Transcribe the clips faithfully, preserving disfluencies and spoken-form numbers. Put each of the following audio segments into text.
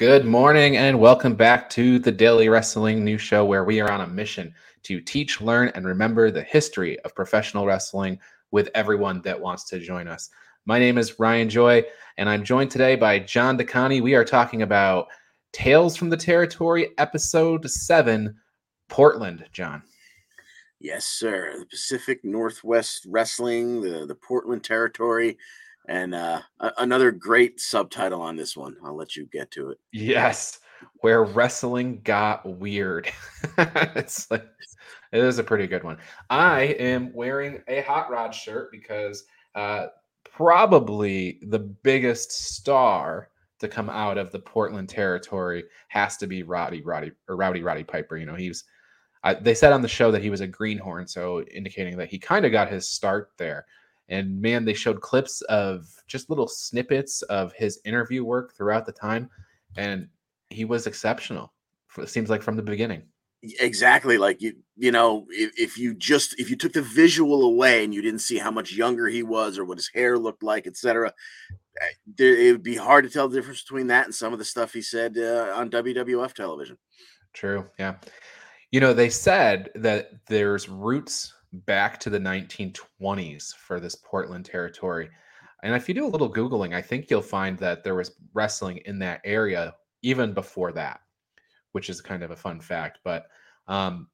Good morning and welcome back to the Daily Wrestling News Show, where we are on a mission to teach, learn, and remember the history of professional wrestling with everyone that wants to join us. My name is Ryan Joy, and I'm joined today by John DeConi. We are talking about Tales from the Territory, Episode seven, Portland, John. Yes, sir. The Pacific Northwest Wrestling, the, the Portland Territory. And uh, another great subtitle on this one. I'll let you get to it. Yes, where wrestling got weird. It's like, it is a pretty good one. I am wearing a Hot Rod shirt because uh, probably the biggest star to come out of the Portland Territory has to be Rowdy Roddy or Rowdy Roddy Piper. You know, he's. Uh, they said on the show that he was a greenhorn, so indicating that he kind of got his start there. And, man, they showed clips of just little snippets of his interview work throughout the time. And he was exceptional, it seems like, from the beginning. Exactly. Like, you you know, if, if you just if you took the visual away and you didn't see how much younger he was or what his hair looked like, et cetera, there, it would be hard to tell the difference between that and some of the stuff he said uh, on W W F television. True. Yeah. You know, they said that there's roots back to the nineteen twenties for this Portland Territory. And if you do a little Googling, I think you'll find that there was wrestling in that area even before that, which is kind of a fun fact. But um,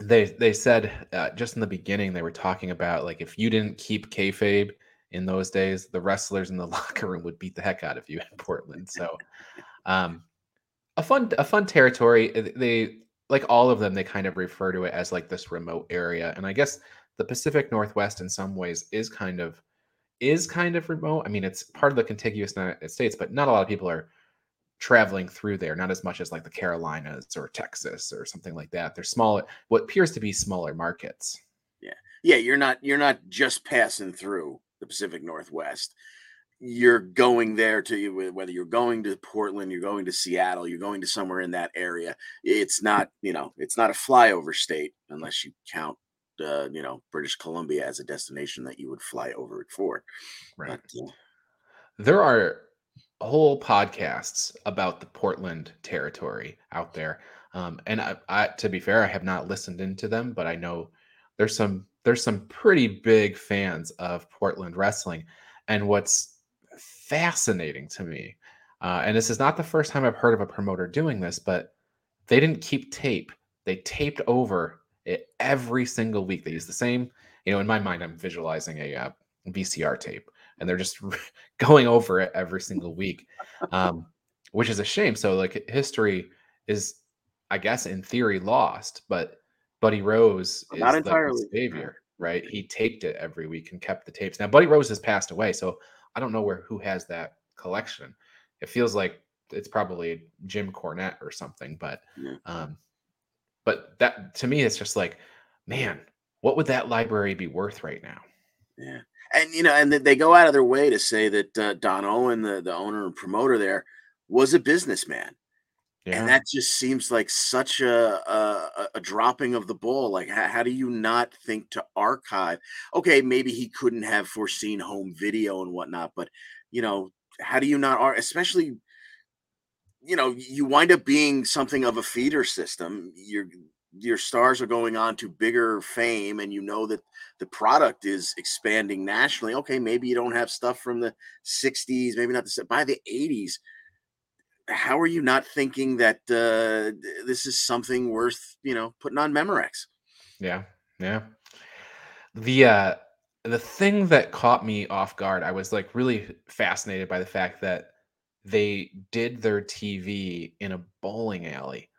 they they said uh, just in the beginning, they were talking about, like, if you didn't keep kayfabe in those days, the wrestlers in the locker room would beat the heck out of you in Portland. So um, a fun a fun territory. They... Like all of them, they kind of refer to it as like this remote area. And I guess the Pacific Northwest in some ways is kind of is kind of remote. I mean, it's part of the contiguous United States, but not a lot of people are traveling through there, not as much as like the Carolinas or Texas or something like that. They're smaller, what appears to be smaller markets. Yeah. Yeah, you're not you're not just passing through the Pacific Northwest. You're going there to, whether you're going to Portland, you're going to Seattle, you're going to somewhere in that area. It's not, you know, it's not a flyover state unless you count, uh, you know, British Columbia as a destination that you would fly over it for. Right. But, uh, there are whole podcasts about the Portland Territory out there. Um, and I, I, to be fair, I have not listened into them, but I know there's some, there's some pretty big fans of Portland wrestling. And what's fascinating to me, uh, and this is not the first time I've heard of a promoter doing this, but they didn't keep tape. They taped over it every single week. They used the same, you know, in my mind, I'm visualizing a uh, V C R tape, and they're just going over it every single week, um, which is a shame. So, like, history is, I guess, in theory lost, but Buddy Rose is not entirely the savior, right? He taped it every week and kept the tapes. Now, Buddy Rose has passed away, so I don't know where who has that collection. It feels like it's probably Jim Cornette or something, but yeah. um, but that to me, it's just like, man, what would that library be worth right now? Yeah, and you know, and they go out of their way to say that uh, Don Owen, the, the owner and promoter there, was a businessman, yeah. And that just seems like such a, a a dropping of the ball. Like, how, how do you not think to archive? Okay, maybe he couldn't have foreseen home video and whatnot, but, you know, how do you not, ar- especially, you know, you wind up being something of a feeder system. Your your stars are going on to bigger fame, and you know that the product is expanding nationally. Okay, maybe you don't have stuff from the sixties, maybe not the by the eighties. How are you not thinking that uh, this is something worth, you know, putting on Memorex? Yeah, yeah. The uh, the thing that caught me off guard, I was like really fascinated by the fact that they did their T V in a bowling alley.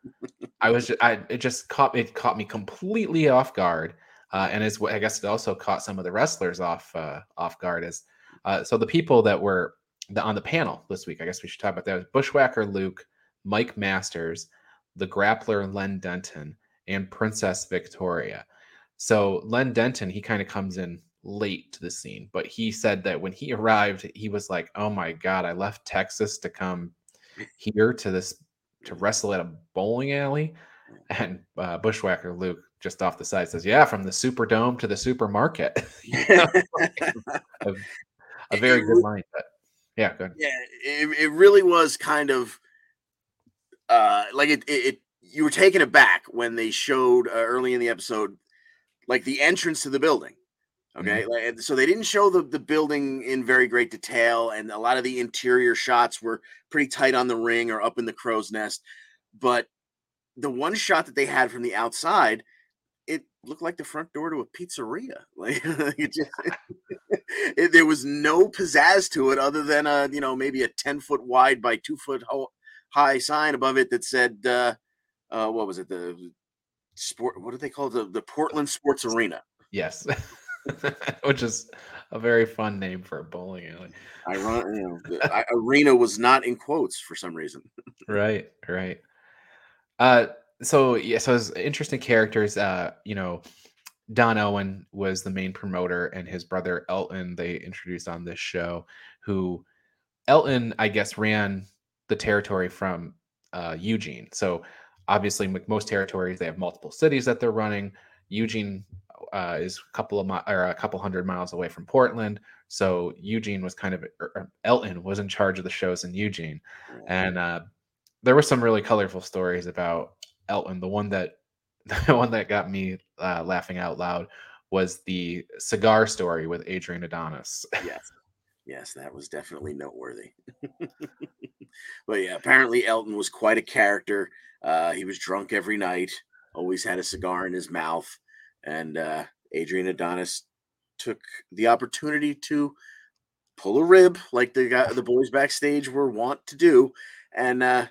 I was, just, I it just caught it caught me completely off guard, uh, and as I guess it also caught some of the wrestlers off uh, off guard. As uh, so, the people that were. The, on the panel this week, I guess we should talk about that. Bushwhacker Luke, Mike Masters, the grappler Len Denton, and Princess Victoria. So Len Denton, he kind of comes in late to the scene, but he said that when he arrived, he was like, "Oh my God, I left Texas to come here to this to wrestle at a bowling alley." And uh, Bushwhacker Luke, just off the side, says, "Yeah, from the Superdome to the supermarket." You know, like, a, a very good line, but. Yeah, good. Yeah, it, it really was kind of uh, like it, it, it. You were taken aback when they showed uh, early in the episode, like the entrance to the building. Okay, mm-hmm. So they didn't show the, the building in very great detail, and a lot of the interior shots were pretty tight on the ring or up in the crow's nest. But the one shot that they had from the outside, it looked like the front door to a pizzeria. Like it just, it, there was no pizzazz to it, other than a you know maybe a ten foot wide by two foot high sign above it that said uh, uh, what was it the sport? What do they call it? the the Portland Sports Arena? Yes. Which is a very fun name for a bowling alley. Iron, you know, the arena was not in quotes for some reason. Right, right. Uh, so yeah, so it's interesting characters. Uh, you know, Don Owen was the main promoter, and his brother Elton they introduced on this show. Who Elton, I guess, ran the territory from uh, Eugene. So obviously, with most territories, they have multiple cities that they're running. Eugene. Uh, is a couple of mi- or a couple hundred miles away from Portland, so Eugene was kind of or Elton was in charge of the shows in Eugene, and uh, there were some really colorful stories about Elton. The one that the one that got me uh, laughing out loud was the cigar story with Adrian Adonis. Yes, yes, that was definitely noteworthy. But yeah, apparently Elton was quite a character. Uh, he was drunk every night, always had a cigar in his mouth. And uh, Adrian Adonis took the opportunity to pull a rib, like the guy, the boys backstage were wont to do, and uh,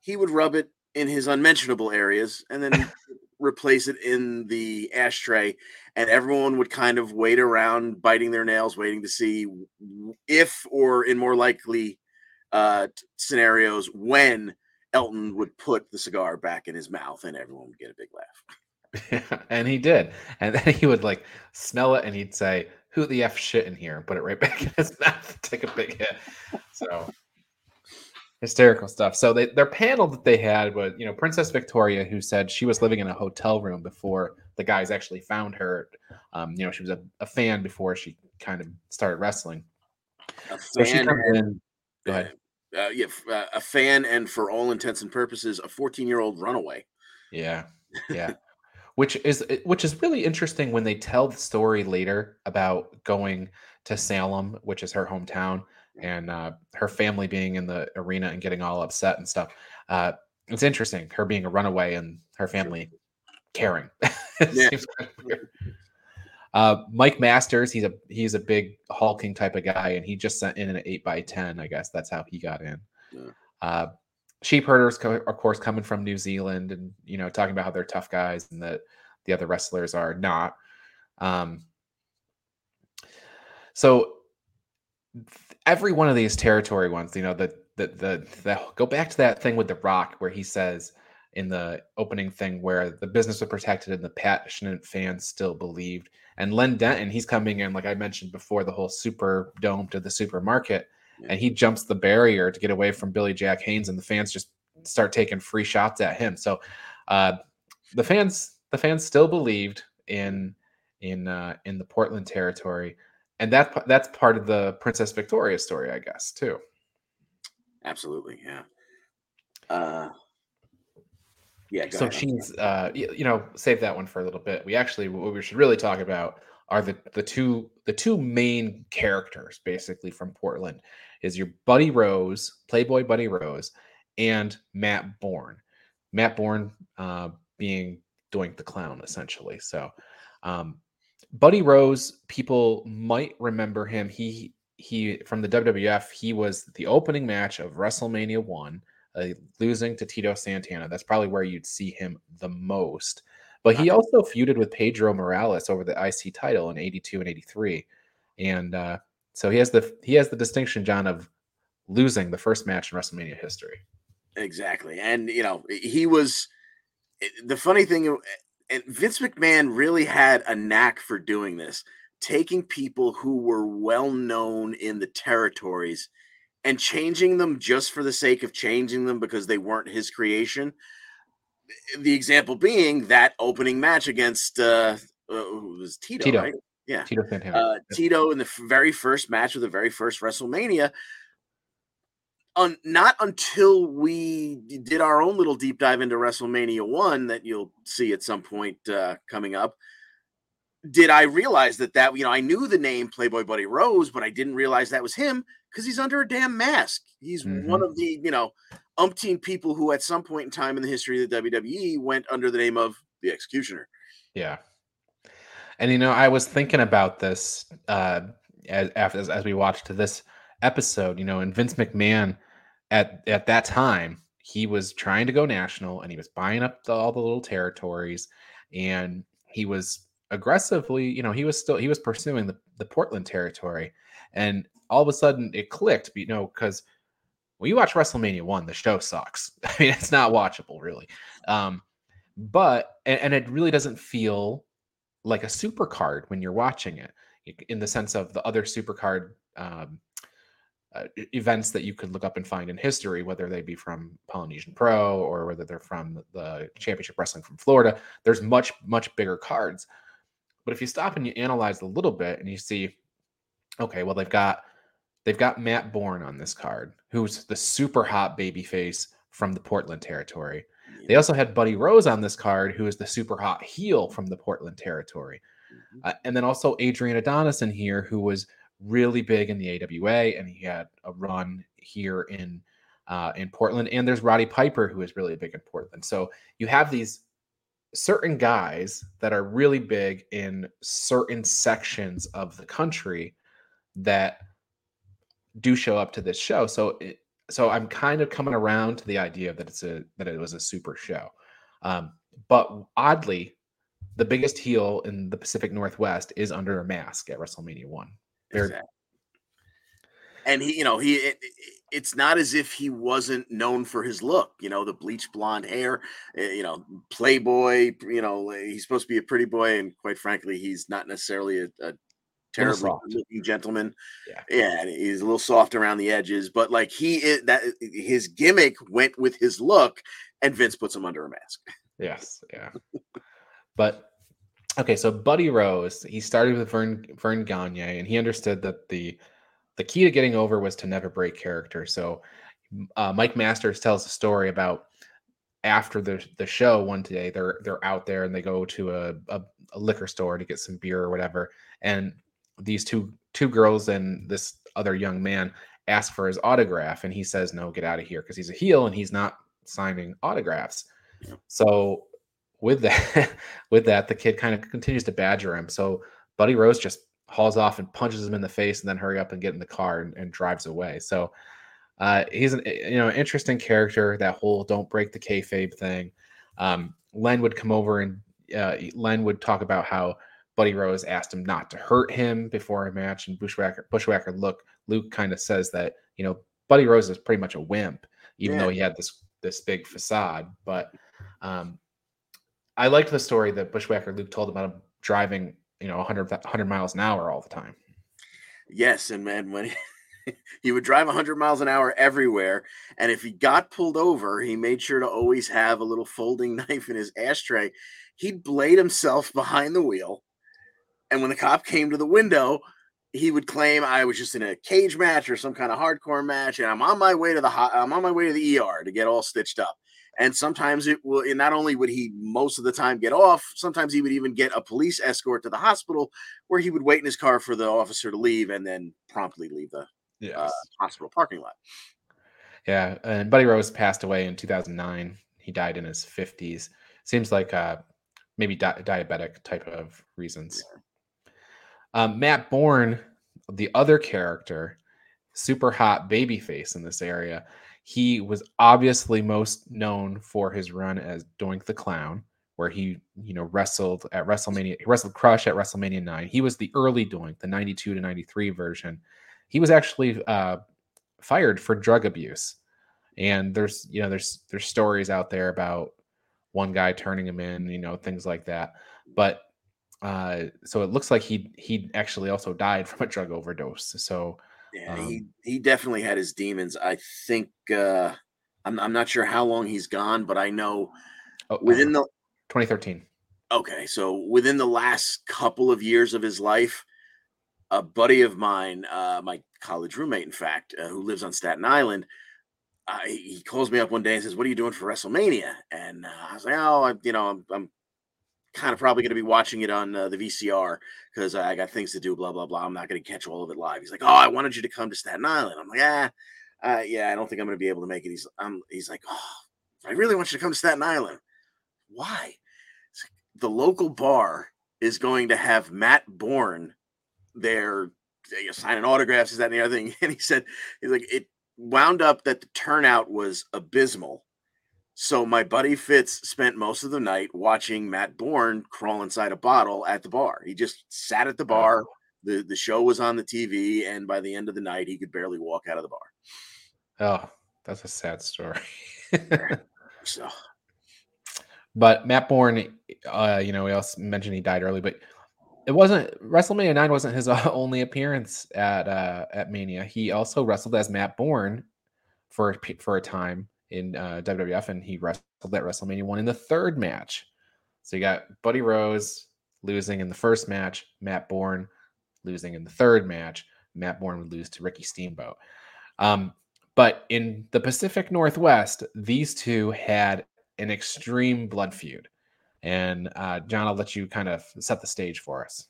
he would rub it in his unmentionable areas, and then replace it in the ashtray. And everyone would kind of wait around, biting their nails, waiting to see if, or in more likely uh, scenarios, when Elton would put the cigar back in his mouth, and everyone would get a big laugh. Yeah, and he did, and then he would like smell it, and he'd say, "Who the f shit in here?" Put it right back in his mouth, take a big hit. So hysterical stuff. So they, their panel that they had was, you know, Princess Victoria, who said she was living in a hotel room before the guys actually found her. Um, you know, she was a, a fan before she kind of started wrestling. A fan so she comes and, in. Go ahead. Uh, yeah, uh, a fan, and for all intents and purposes, a fourteen-year-old runaway. Yeah, yeah. Which is which is really interesting when they tell the story later about going to Salem, which is her hometown, and uh, her family being in the arena and getting all upset and stuff. Uh, it's interesting, her being a runaway and her family caring. Yeah. Seems kind of weird. Uh, Mike Masters, he's a he's a big hulking type of guy, and he just sent in an eight by ten. I guess that's how he got in. Yeah. Uh, Sheep Herders, of course, coming from New Zealand and, you know, talking about how they're tough guys and that the other wrestlers are not. Um, so every one of these territory ones, you know, the, the, the, the, go back to that thing with The Rock where he says in the opening thing where the business was protected and the passionate fans still believed. And Len Denton, he's coming in, like I mentioned before, the whole super dome to the supermarket. And he jumps the barrier to get away from Billy Jack Haynes, and the fans just start taking free shots at him. So uh, the fans, the fans still believed in in uh, in the Portland territory, and that that's part of the Princess Victoria story, I guess, too. Absolutely, yeah, uh, yeah. So she's, uh, you know, save that one for a little bit. We actually, what we should really talk about are the, the two the two main characters basically from Portland is your Buddy Rose, Playboy Buddy Rose, and Matt Bourne. Matt Bourne uh, being Doink the Clown, essentially. So um, Buddy Rose, people might remember him. He he from the W W F, he was the opening match of WrestleMania one, uh, losing to Tito Santana. That's probably where you'd see him the most. But he also feuded with Pedro Morales over the I C title in eighty-two and eighty-three, and uh, so he has the he has the distinction, John, of losing the first match in WrestleMania history. Exactly, and you know he was the funny thing, and Vince McMahon really had a knack for doing this, taking people who were well known in the territories and changing them just for the sake of changing them because they weren't his creation. The example being that opening match against uh, uh, it was Tito, Tito, right? Yeah, Tito Santana. Uh, Tito in the very first match of the very first WrestleMania un, not until we did our own little deep dive into WrestleMania one that you'll see at some point uh, coming up, did I realize that that, you know, I knew the name Playboy Buddy Rose, but I didn't realize that was him because he's under a damn mask. He's mm-hmm. one of the, you know, umpteen people who at some point in time in the history of the W W E went under the name of the Executioner. Yeah. And, you know, I was thinking about this uh, as, as as we watched this episode, you know, and Vince McMahon at, at that time, he was trying to go national and he was buying up the, all the little territories, and he was aggressively, you know, he was still, he was pursuing the, the Portland territory, and all of a sudden it clicked, you know, because when you watch WrestleMania one, the show sucks. I mean, it's not watchable really. Um, but, and, and it really doesn't feel like a super card when you're watching it in the sense of the other super card um, uh, events that you could look up and find in history, whether they be from Polynesian Pro or whether they're from the Championship Wrestling from Florida, there's much, much bigger cards. But if you stop and you analyze a little bit and you see, okay, well, they've got, they've got Matt Bourne on this card, who's the super hot babyface from the Portland territory. They also had Buddy Rose on this card, who is the super hot heel from the Portland territory. Mm-hmm. Uh, and then also Adrian Adonis in here, who was really big in the A W A, and he had a run here in uh, in Portland. And there's Roddy Piper, who is really big in Portland. So you have these certain guys that are really big in certain sections of the country that do show up to this show. So it, So I'm kind of coming around to the idea that it's a that it was a super show, um, but oddly, the biggest heel in the Pacific Northwest is under a mask at WrestleMania one. Exactly. And he, you know, he it, it, it's not as if he wasn't known for his look. You know, the bleached blonde hair. You know, Playboy. You know, he's supposed to be a pretty boy, and quite frankly, he's not necessarily a, a terrible looking gentleman. Yeah. yeah, he's a little soft around the edges, but like he is that his gimmick went with his look, and Vince puts him under a mask. Yes, yeah. But okay, so Buddy Rose, he started with Vern Vern Gagne, and he understood that the the key to getting over was to never break character. So uh, Mike Masters tells a story about after the the show one day, they're they're out there and they go to a a, a liquor store to get some beer or whatever, and these two two girls and this other young man ask for his autograph, and he says, no, get out of here, because he's a heel and he's not signing autographs. Yeah. So with that, with that, the kid kind of continues to badger him. So Buddy Rose just hauls off and punches him in the face and then hurry up and get in the car and, and drives away. So uh, he's an you know interesting character, that whole don't break the kayfabe thing. Um, Len would come over and uh, Len would talk about how Buddy Rose asked him not to hurt him before a match, and Bushwhacker Bushwhacker Luke Luke kind of says that, you know, Buddy Rose is pretty much a wimp, even yeah. though he had this this big facade. But um, I liked the story that Bushwhacker Luke told about him driving, you know, one hundred miles an hour all the time. Yes, and man, when he, he would drive one hundred miles an hour everywhere, and if he got pulled over, he made sure to always have a little folding knife in his ashtray. He'd blade himself behind the wheel. And when the cop came to the window, he would claim, I was just in a cage match or some kind of hardcore match, and I'm on my way to the ho- I'm on my way to the E R to get all stitched up. And sometimes it will. And not only would he most of the time get off, sometimes he would even get a police escort to the hospital, where he would wait in his car for the officer to leave and then promptly leave the yes. uh, hospital parking lot. Yeah, and Buddy Rose passed away in two thousand nine. He died in his fifties. Seems like uh, maybe di- diabetic type of reasons. Yeah. Um, Matt Bourne, the other character, super hot babyface in this area, he was obviously most known for his run as Doink the Clown, where he, you know, wrestled at WrestleMania, he wrestled Crush at WrestleMania nine. He was the early Doink, the ninety-two to ninety-three version. He was actually uh, fired for drug abuse, and there's, you know, there's there's stories out there about one guy turning him in, you know, things like that, but. Uh, so it looks like he he actually also died from a drug overdose. So yeah, um, he, he definitely had his demons. I think uh, I'm I'm not sure how long he's gone, but I know oh, within the twenty thirteen. Okay, so within the last couple of years of his life, a buddy of mine, uh, my college roommate, in fact, uh, who lives on Staten Island, uh, he calls me up one day and says, "What are you doing for WrestleMania?" And uh, I was like, "Oh, I, you know, I'm, I'm kind of probably going to be watching it on uh, the V C R because I got things to do, blah, blah, blah. I'm not going to catch all of it live." He's like, "Oh, I wanted you to come to Staten Island." I'm like, ah, uh, yeah, I don't think I'm going to be able to make it. He's, um, he's like, "Oh, I really want you to come to Staten Island." Why? Like, the local bar is going to have Matt Bourne there, you know, signing autographs, is that and the other thing. And he said, he's like, it wound up that the turnout was abysmal. So my buddy Fitz spent most of the night watching Matt Bourne crawl inside a bottle at the bar. He just sat at the bar. The, the show was on the T V, and by the end of the night, he could barely walk out of the bar. Oh, that's a sad story. So, but Matt Bourne, uh, you know, we also mentioned he died early, but it wasn't WrestleMania nine wasn't his only appearance at uh, at Mania. He also wrestled as Matt Bourne for for a time in uh, W W F, and he wrestled at WrestleMania one in the third match. So you got Buddy Rose losing in the first match, Matt Bourne losing in the third match. Matt Bourne would lose to Ricky Steamboat. Um, but in the Pacific Northwest, these two had an extreme blood feud. And uh, John, I'll let you kind of set the stage for us.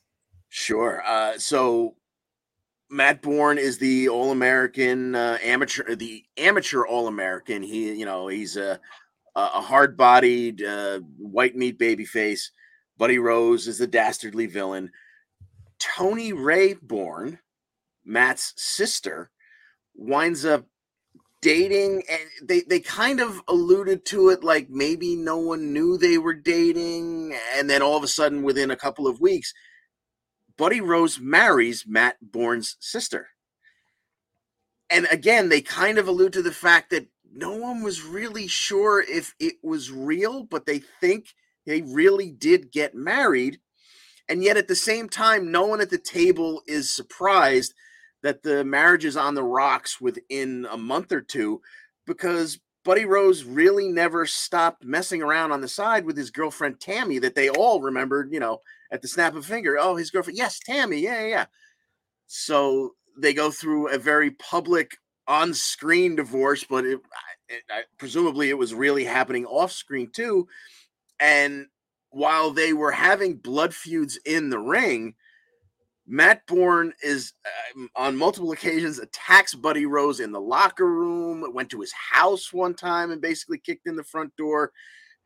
Sure. Uh, so Matt Bourne is the All-American uh, amateur, the amateur All-American. He, you know, he's a, a hard-bodied uh, white meat babyface. Buddy Rose is the dastardly villain. Tony Ray Bourne, Matt's sister, winds up dating, and they, they kind of alluded to it, like maybe no one knew they were dating. And then all of a sudden, within a couple of weeks, Buddy Rose marries Matt Bourne's sister. And again, they kind of allude to the fact that no one was really sure if it was real, but they think they really did get married. And yet at the same time, no one at the table is surprised that the marriage is on the rocks within a month or two, because Buddy Rose really never stopped messing around on the side with his girlfriend, Tammy, that they all remembered, you know, at the snap of a finger. Oh, his girlfriend. Yes, Tammy. Yeah, yeah, yeah. So they go through a very public on-screen divorce, but it, it, I, presumably it was really happening off-screen too. And while they were having blood feuds in the ring, Matt Bourne is uh, on multiple occasions attacks Buddy Rose in the locker room, went to his house one time and basically kicked in the front door.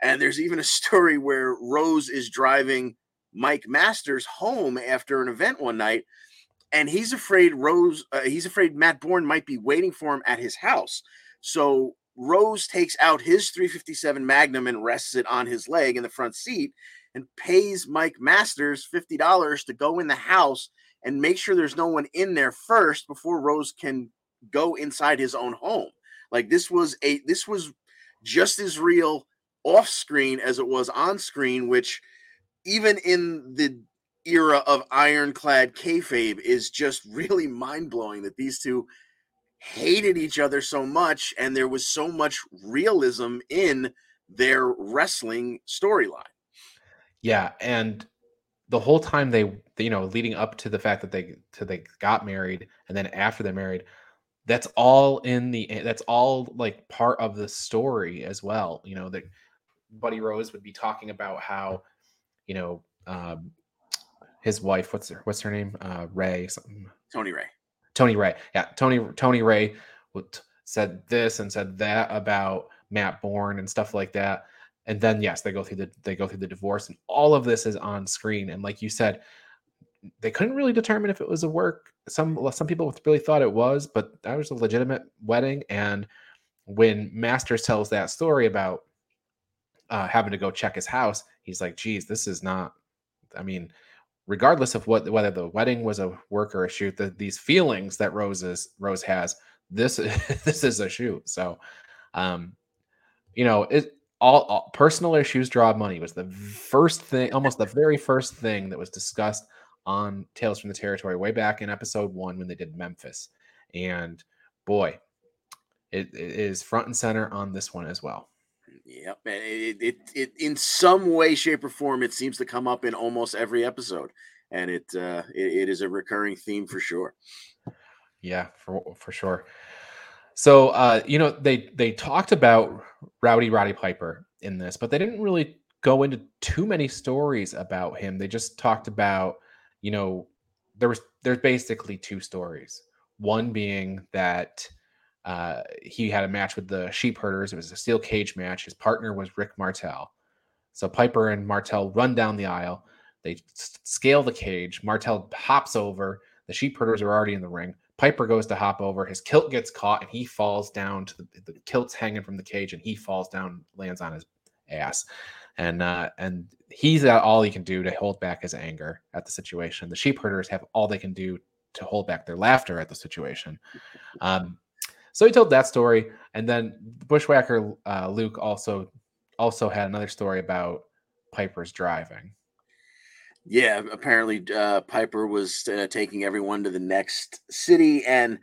And there's even a story where Rose is driving Mike Masters home after an event one night, and he's afraid Rose, uh, he's afraid Matt Bourne might be waiting for him at his house. So Rose takes out his three fifty-seven Magnum and rests it on his leg in the front seat, and pays Mike Masters fifty dollars to go in the house and make sure there's no one in there first before Rose can go inside his own home. Like, this was a, this was just as real off screen as it was on screen, which even in the era of ironclad kayfabe is just really mind blowing that these two hated each other so much. And there was so much realism in their wrestling storyline. Yeah, and the whole time they, you know, leading up to the fact that they to they got married, and then after they're married, that's all in the that's all like part of the story as well. You know, that Buddy Rose would be talking about how, you know, um, his wife, what's her what's her name, uh, Ray something, Tony Ray, Tony Ray, yeah, Tony Tony Ray said this and said that about Matt Bourne and stuff like that. And then, yes, they go through the they go through the divorce, and all of this is on screen. And like you said, they couldn't really determine if it was a work. Some some people really thought it was, but that was a legitimate wedding. And when Masters tells that story about uh, having to go check his house, he's like, "Geez, this is not." I mean, regardless of what whether the wedding was a work or a shoot, the, these feelings that Rose is, Rose has, this this is a shoot. So, um, you know it. All, all personal issues draw money was the first thing, almost the very first thing that was discussed on Tales from the Territory way back in episode one when they did Memphis. And boy, it, it is front and center on this one as well. Yep. It, it, it, in some way, shape, or form, it seems to come up in almost every episode. And it, uh, it, it is a recurring theme for sure. Yeah, for, for sure. So, uh, you know, they they talked about Rowdy Roddy Piper in this, but they didn't really go into too many stories about him. They just talked about, you know, there was there's basically two stories. One being that uh, he had a match with the Sheep Herders. It was a steel cage match. His partner was Rick Martel. So Piper and Martel run down the aisle. They scale the cage. Martel hops over. The Sheep Herders are already in the ring. Piper goes to hop over. His kilt gets caught, and he falls down to the, the kilt's hanging from the cage, and he falls down, lands on his ass. And uh, and he's got all he can do to hold back his anger at the situation. The Sheep Herders have all they can do to hold back their laughter at the situation. Um, so he told that story. And then Bushwhacker uh, Luke also also had another story about Piper's driving. Yeah, apparently uh, Piper was uh, taking everyone to the next city, and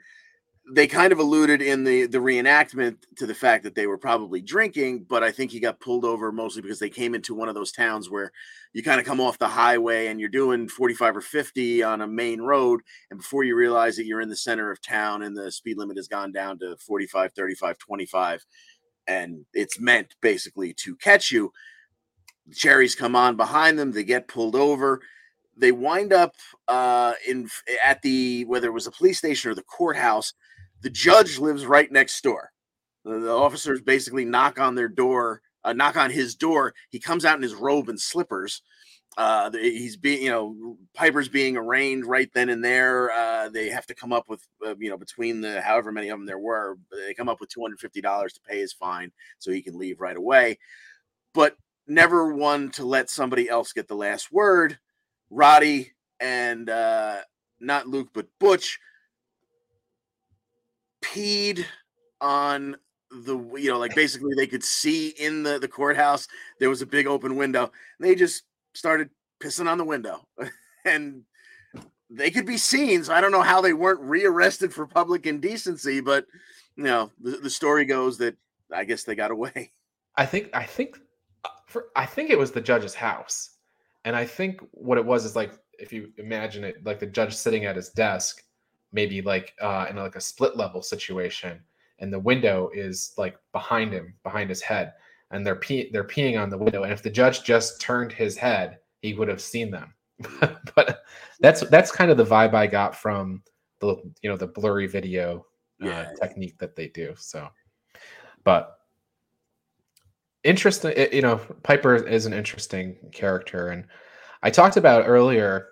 they kind of alluded in the, the reenactment to the fact that they were probably drinking, but I think he got pulled over mostly because they came into one of those towns where you kind of come off the highway and you're doing forty-five or fifty on a main road. And before you realize that you're in the center of town and the speed limit has gone down to forty-five, thirty-five, twenty-five, and it's meant basically to catch you. The cherries come on behind them. They get pulled over. They wind up uh, in at the, whether it was a police station or the courthouse. The judge lives right next door. The, the officers basically knock on their door, uh, knock on his door. He comes out in his robe and slippers. Uh, he's being, you know, Piper's being arraigned right then and there. Uh, they have to come up with, uh, you know, between the however many of them there were, they come up with two hundred fifty dollars to pay his fine so he can leave right away. But never one to let somebody else get the last word. Roddy and uh, not Luke, but Butch peed on the, you know, like basically they could see in the, the courthouse. There was a big open window. They just started pissing on the window and they could be seen. So I don't know how they weren't rearrested for public indecency, but you know, the, the story goes that I guess they got away. I think, I think, for, I think it was the judge's house. And I think what it was is like, if you imagine it, like the judge sitting at his desk, maybe like uh, in like a split level situation, and the window is like behind him, behind his head, and they're pe- they're peeing on the window. And if the judge just turned his head, he would have seen them. But that's that's kind of the vibe I got from the you know the blurry video uh, yeah. technique that they do. So, but interesting, you know, Piper is an interesting character, and I talked about earlier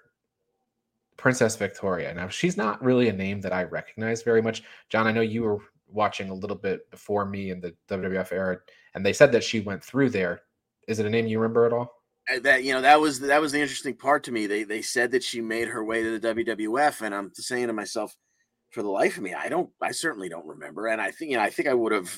Princess Victoria. Now, she's not really a name that I recognize very much. John, I know you were watching a little bit before me in the W W F era, and they said that she went through there. Is it a name you remember at all? That you know, that was that was the interesting part to me. They they said that she made her way to the W W F, and I'm saying to myself, for the life of me, I don't, I certainly don't remember. And I think, you know, I think I would have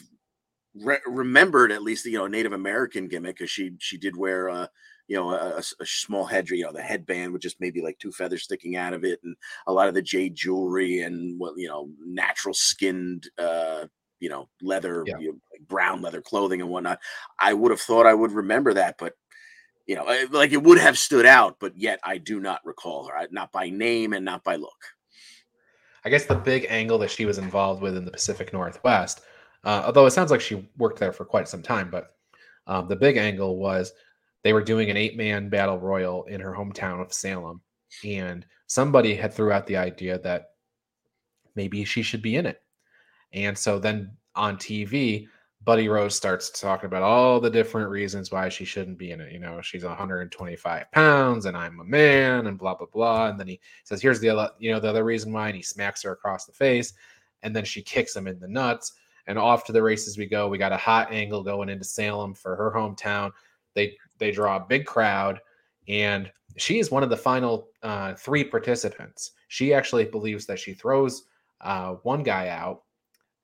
re- remembered at least, you know, Native American gimmick, because she she did wear a. Uh, you know, a, a small head, you know, the headband with just maybe like two feathers sticking out of it, and a lot of the jade jewelry and, well, you know, natural skinned, uh, you know, leather, yeah. you know, like brown leather clothing and whatnot. I would have thought I would remember that, but, you know, I, like it would have stood out, but yet I do not recall her, I, not by name and not by look. I guess the big angle that she was involved with in the Pacific Northwest, uh, although it sounds like she worked there for quite some time, but um, the big angle was, they were doing an eight-man battle royal in her hometown of Salem, and somebody had threw out the idea that maybe she should be in it. And so then on T V, Buddy Rose starts talking about all the different reasons why she shouldn't be in it. You know, she's one hundred twenty-five pounds, and I'm a man, and blah, blah, blah. And then he says, here's the other, you know, the other reason why, and he smacks her across the face, and then she kicks him in the nuts, and off to the races we go. We got a hot angle going into Salem for her hometown. They they draw a big crowd, and she is one of the final uh, three participants. She actually believes that she throws uh, one guy out,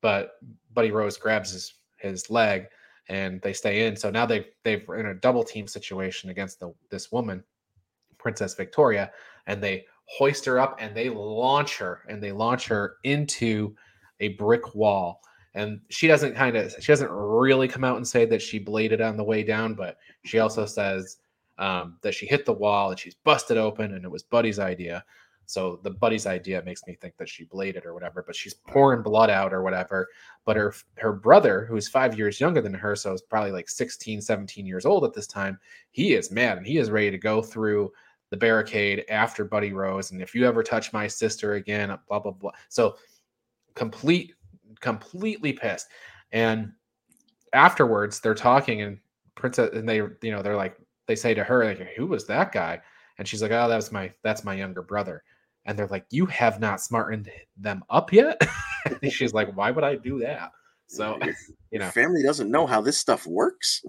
but Buddy Rose grabs his, his leg, and they stay in. So now they they've in a double team situation against the, this woman, Princess Victoria, and they hoist her up and they launch her and they launch her into a brick wall. And she doesn't kind of, she doesn't really come out and say that she bladed on the way down, but she also says um, that she hit the wall and she's busted open, and it was Buddy's idea. So the Buddy's idea makes me think that she bladed or whatever, but she's pouring blood out or whatever. But her her brother, who's five years younger than her, so is probably like sixteen, seventeen years old at this time, he is mad and he is ready to go through the barricade after Buddy Rose. And if you ever touch my sister again, blah, blah, blah. So complete, completely pissed. And afterwards they're talking and Princess, and they, you know, they're like, they say to her, like, who was that guy? And she's like, oh, that's my, that's my younger brother. And they're like, you have not smartened them up yet. And she's like, why would I do that? So, your, you know, family doesn't know how this stuff works.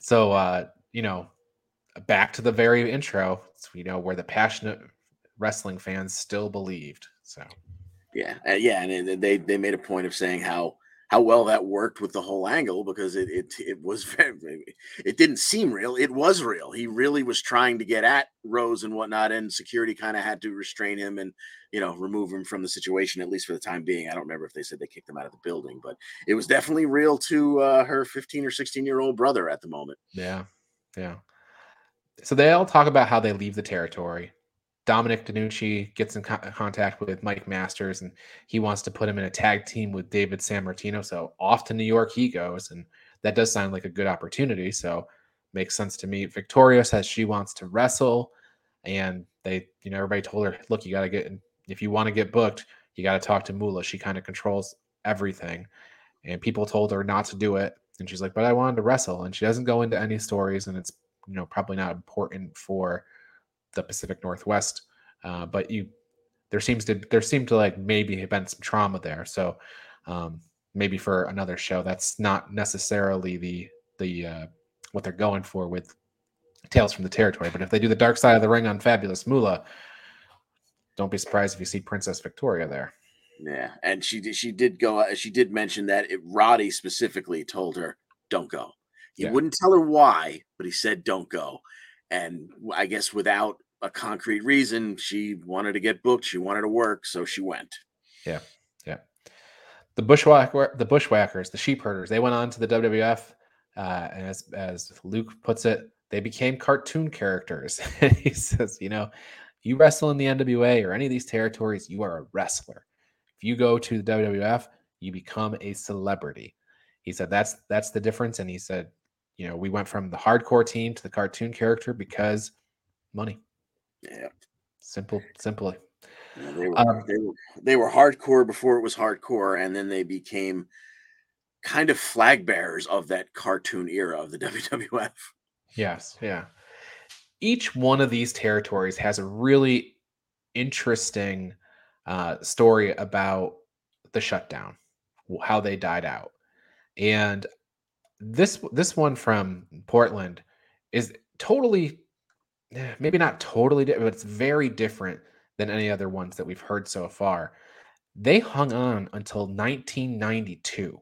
So, uh, you know, back to the very intro, you know, where the passionate wrestling fans still believed. So, yeah. Uh, yeah. And they, they made a point of saying how, how well that worked with the whole angle, because it, it, it was, very, it didn't seem real. It was real. He really was trying to get at Rose and whatnot, and security kind of had to restrain him and, you know, remove him from the situation, at least for the time being. I don't remember if they said they kicked him out of the building, but it was definitely real to uh, her fifteen or sixteen year old brother at the moment. Yeah. Yeah. So they all talk about how they leave the territory. Dominic DeNucci gets in co- contact with Mike Masters, and he wants to put him in a tag team with David Sammartino. So off to New York he goes, and that does sound like a good opportunity. So makes sense to me. Victoria says she wants to wrestle, and they, you know, everybody told her, look, you got to get, if you want to get booked, you got to talk to Moolah. She kind of controls everything, and people told her not to do it. And she's like, but I wanted to wrestle, and she doesn't go into any stories, and it's, you know, probably not important for the Pacific Northwest, uh, but you, there seems to there seemed to like maybe have been some trauma there, so um, maybe for another show. That's not necessarily the the uh, what they're going for with Tales from the Territory. But if they do the Dark Side of the Ring on Fabulous Moolah, don't be surprised if you see Princess Victoria there. Yeah, and she she did go. She did mention that it, Roddy specifically told her don't go. He yeah. wouldn't tell her why, but he said don't go. And I guess without a concrete reason, she wanted to get booked. She wanted to work, so she went. Yeah, yeah. The bushwhacker, the bushwhackers, the sheep herders, they went on to the W W F, uh, and as as Luke puts it, they became cartoon characters. He says, you know, you wrestle in the N W A or any of these territories, you are a wrestler. If you go to the W W F, you become a celebrity. He said that's that's the difference, and he said, you know, we went from the hardcore team to the cartoon character because money. Yeah. Simple, simply. Yeah, they, were, um, they, were, they were hardcore before it was hardcore, and then they became kind of flag bearers of that cartoon era of the W W F. Yes, yeah. Each one of these territories has a really interesting uh, story about the shutdown, how they died out. And This this one from Portland is totally, maybe not totally different, but it's very different than any other ones that we've heard so far. They hung on until nineteen ninety-two,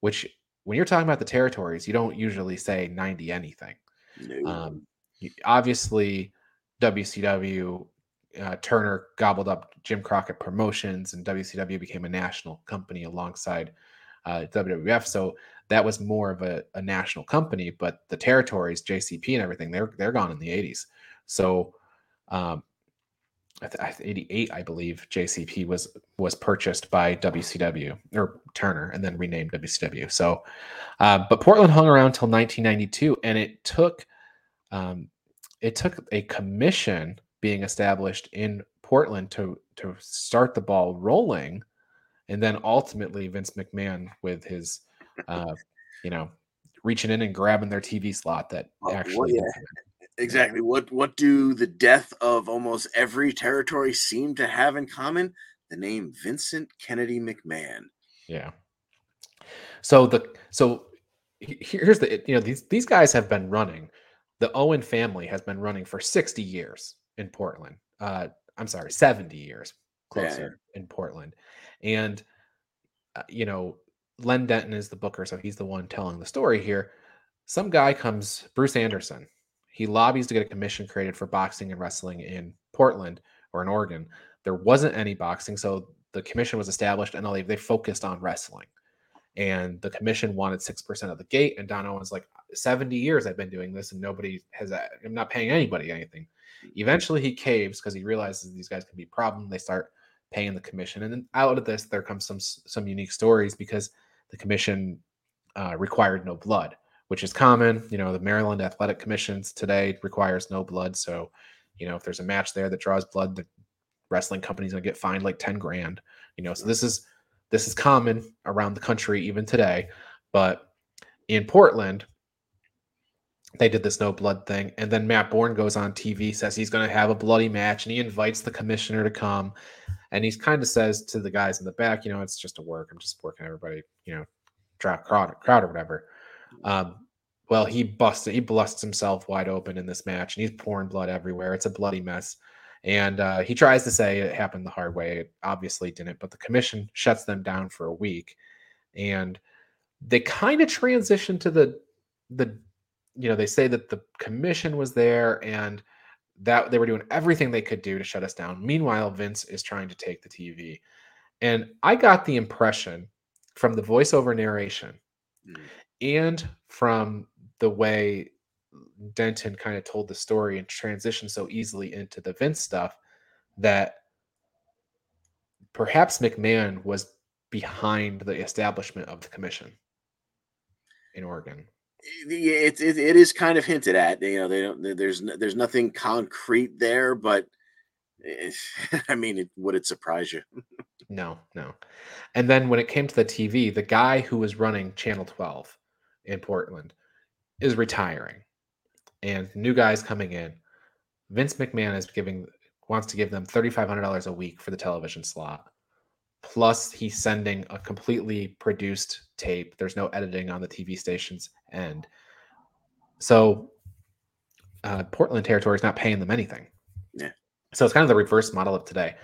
which when you're talking about the territories, you don't usually say ninety anything. No. Um, obviously, W C W, uh, Turner gobbled up Jim Crockett Promotions, and W C W became a national company alongside uh, W W F. So that was more of a, a national company, but the territories, J C P and everything, they're they're gone in the eighties. So, um, eighty-eight, I believe, J C P was was purchased by W C W or Turner, and then renamed W C W. So, uh, but Portland hung around till nineteen ninety-two, and it took um, it took a commission being established in Portland to to start the ball rolling, and then ultimately Vince McMahon with his Uh, you know, reaching in and grabbing their T V slot. That oh, actually, well, yeah. exactly. What what do the death of almost every territory seem to have in common? The name Vincent Kennedy McMahon. Yeah. So the so here's the you know these these guys have been running. The Owen family has been running for sixty years in Portland. Uh, I'm sorry, seventy years closer yeah. in Portland, and uh, you know. Len Denton is the booker, so he's the one telling the story here. Some guy comes, Bruce Anderson. He lobbies to get a commission created for boxing and wrestling in Portland or in Oregon. There wasn't any boxing, so the commission was established, and they, they focused on wrestling. And the commission wanted six percent of the gate, and Don Owen's like, seventy years I've been doing this and nobody has, I'm not paying anybody anything. Eventually he caves because he realizes these guys can be a problem. They start paying the commission. And then out of this, there comes some, some unique stories because the commission uh, required no blood, which is common. You know, the Maryland Athletic Commissions today requires no blood. So, you know, if there's a match there that draws blood, the wrestling company's going to get fined like ten grand, you know? So this is, this is common around the country even today, but in Portland, they did this no blood thing. And then Matt Bourne goes on T V, says he's going to have a bloody match, and he invites the commissioner to come. And he's kind of says to the guys in the back, you know, it's just a work. I'm just working everybody, you know, drop crowd, crowd or whatever. Um, well, he busted, he busts himself wide open in this match, and he's pouring blood everywhere. It's a bloody mess. And uh, he tries to say it happened the hard way. It obviously didn't, but the commission shuts them down for a week. And they kind of transition to the, the, you know, they say that the commission was there and that they were doing everything they could do to shut us down. Meanwhile, Vince is trying to take the T V. And I got the impression from the voiceover narration mm. and from the way Denton kind of told the story and transitioned so easily into the Vince stuff that perhaps McMahon was behind the establishment of the commission in Oregon. It, it it is kind of hinted at, you know, they don't, there's there's nothing concrete there, but it, I mean, it, would it surprise you? No, no. And then when it came to the T V, the guy who was running Channel twelve in Portland is retiring, and new guys coming in. Vince McMahon is giving wants to give them thirty-five hundred dollars a week for the television slot. Plus, he's sending a completely produced tape. There's no editing on the T V station's end. So uh, Portland Territory is not paying them anything. Yeah. So it's kind of the reverse model of today.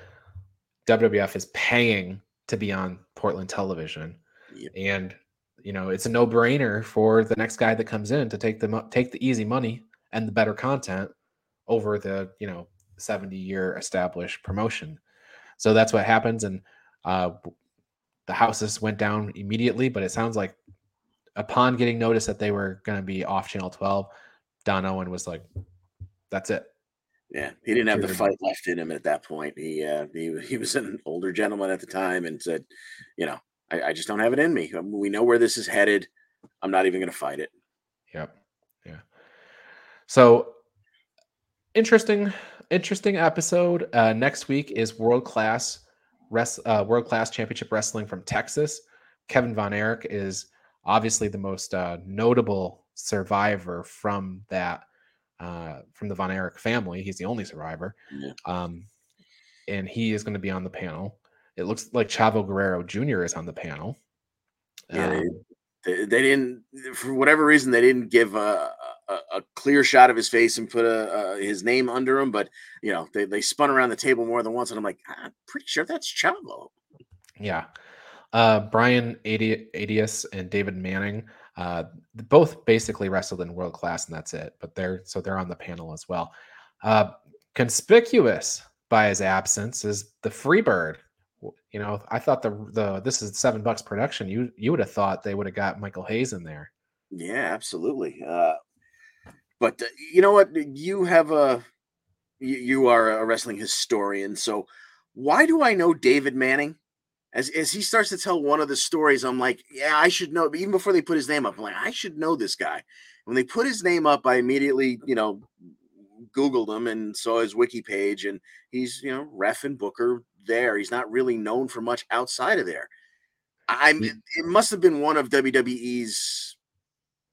W W F is paying to be on Portland television. Yep. And, you know, it's a no-brainer for the next guy that comes in to take the, take the easy money and the better content over the, you know, seventy-year established promotion. So that's what happens. And Uh, the houses went down immediately, but it sounds like upon getting notice that they were going to be off Channel twelve, Don Owen was like, that's it. Yeah, he didn't have the fight left in him at that point. He uh, he, he was an older gentleman at the time and said, you know, I, I just don't have it in me. We know where this is headed. I'm not even going to fight it. Yep. Yeah. So interesting, interesting episode. Uh, next week is World Class Rest, uh, world-class championship wrestling from Texas. Kevin Von Erich is obviously the most uh, notable survivor from that, uh, from the Von Erich family. He's the only survivor. Yeah. Um, and he is going to be on the panel. It looks like Chavo Guerrero Junior is on the panel. Yeah, um, they, they didn't, for whatever reason, they didn't give a, a, a clear shot of his face and put a, a, his name under him. But, you know, they, they spun around the table more than once. And I'm like, I'm pretty sure that's Chavo. Yeah. Uh, Brian Adius and David Manning, uh, both basically wrestled in World Class, and that's it. But they're, so they're on the panel as well. Uh, conspicuous by his absence is the Freebird. You know, I thought the, the, this is seven bucks production. You, you would have thought they would have got Michael Hayes in there. Yeah, absolutely. Uh, But uh, you know what? You have a, you, you are a wrestling historian. So why do I know David Manning? As as he starts to tell one of the stories, I'm like, yeah, I should know. But even before they put his name up, I'm like, I should know this guy. When they put his name up, I immediately, you know, Googled him and saw his wiki page, and he's, you know, ref and booker there. He's not really known for much outside of there. I'm. It must have been one of W W E's.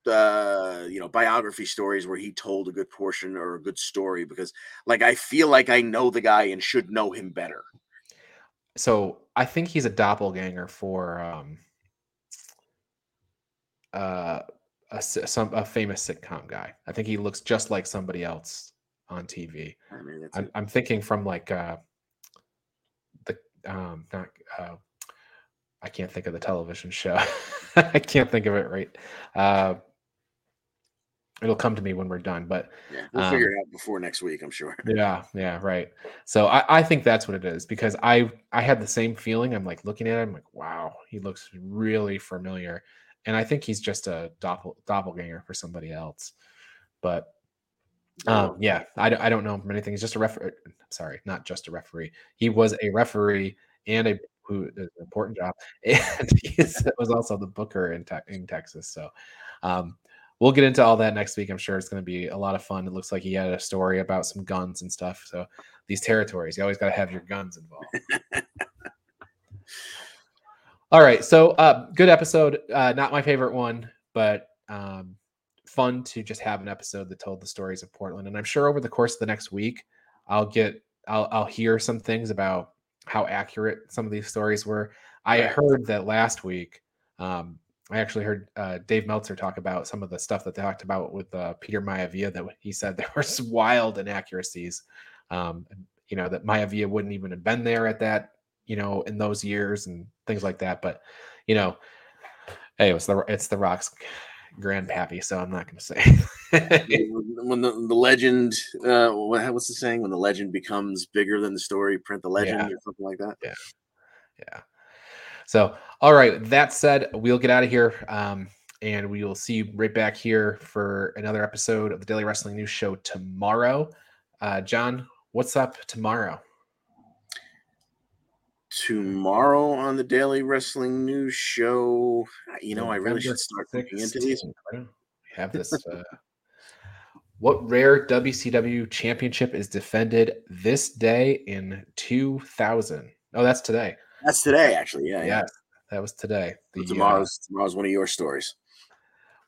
Uh, you know, biography stories where he told a good portion or a good story, because like, I feel like I know the guy and should know him better. So I think he's a doppelganger for um, uh, a, some, a famous sitcom guy. I think he looks just like somebody else on T V. I mean, that's I'm, I'm thinking from like uh, the, um, not, uh, I can't think of the television show. I can't think of it right. Uh, It'll come to me when we're done, but yeah, we'll um, figure it out before next week, I'm sure. Yeah, yeah, right. So I, I think that's what it is, because I I had the same feeling. I'm like looking at him, like, wow, he looks really familiar. And I think he's just a doppel, doppelganger for somebody else. But um, yeah, I, I don't know him from anything. He's just a referee. Sorry, not just a referee. He was a referee and a who an important job. And he was also the booker in, te- in Texas. So um, we'll get into all that next week. I'm sure it's going to be a lot of fun. It looks like he had a story about some guns and stuff. So these territories, you always got to have your guns involved. All right, so uh, good episode. Uh, not my favorite one, but um, fun to just have an episode that told the stories of Portland. And I'm sure over the course of the next week, I'll get, I'll, I'll hear some things about how accurate some of these stories were. I heard that last week. Um, I actually heard uh, Dave Meltzer talk about some of the stuff that they talked about with uh, Peter Maivia. That he said there were some wild inaccuracies. Um, you know that Maivia wouldn't even have been there at that. You know, in those years and things like that. But, you know, hey, it's the it's the Rock's grandpappy, so I'm not going to say. When the, the legend, uh, what, what's the saying? When the legend becomes bigger than the story, print the legend yeah. or something like that. Yeah, yeah. So, all right. That said, we'll get out of here, um, and we will see you right back here for another episode of the Daily Wrestling News Show tomorrow. Uh, John, what's up tomorrow? Tomorrow on the Daily Wrestling News Show, you know, I really should start looking into these. We have this. Uh, what rare W C W championship is defended this day in two thousand? Oh, that's today. That's today, actually. Yeah, yeah. yeah. That was today. The, so tomorrow's, uh, tomorrow's one of your stories.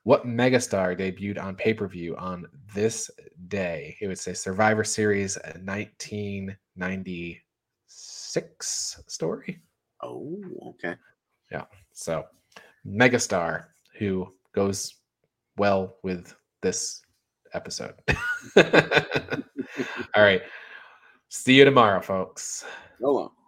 What megastar debuted on pay-per-view on this day? It would say Survivor Series nineteen ninety-six story. Oh, okay. Yeah. So megastar who goes well with this episode. All right. See you tomorrow, folks. So long.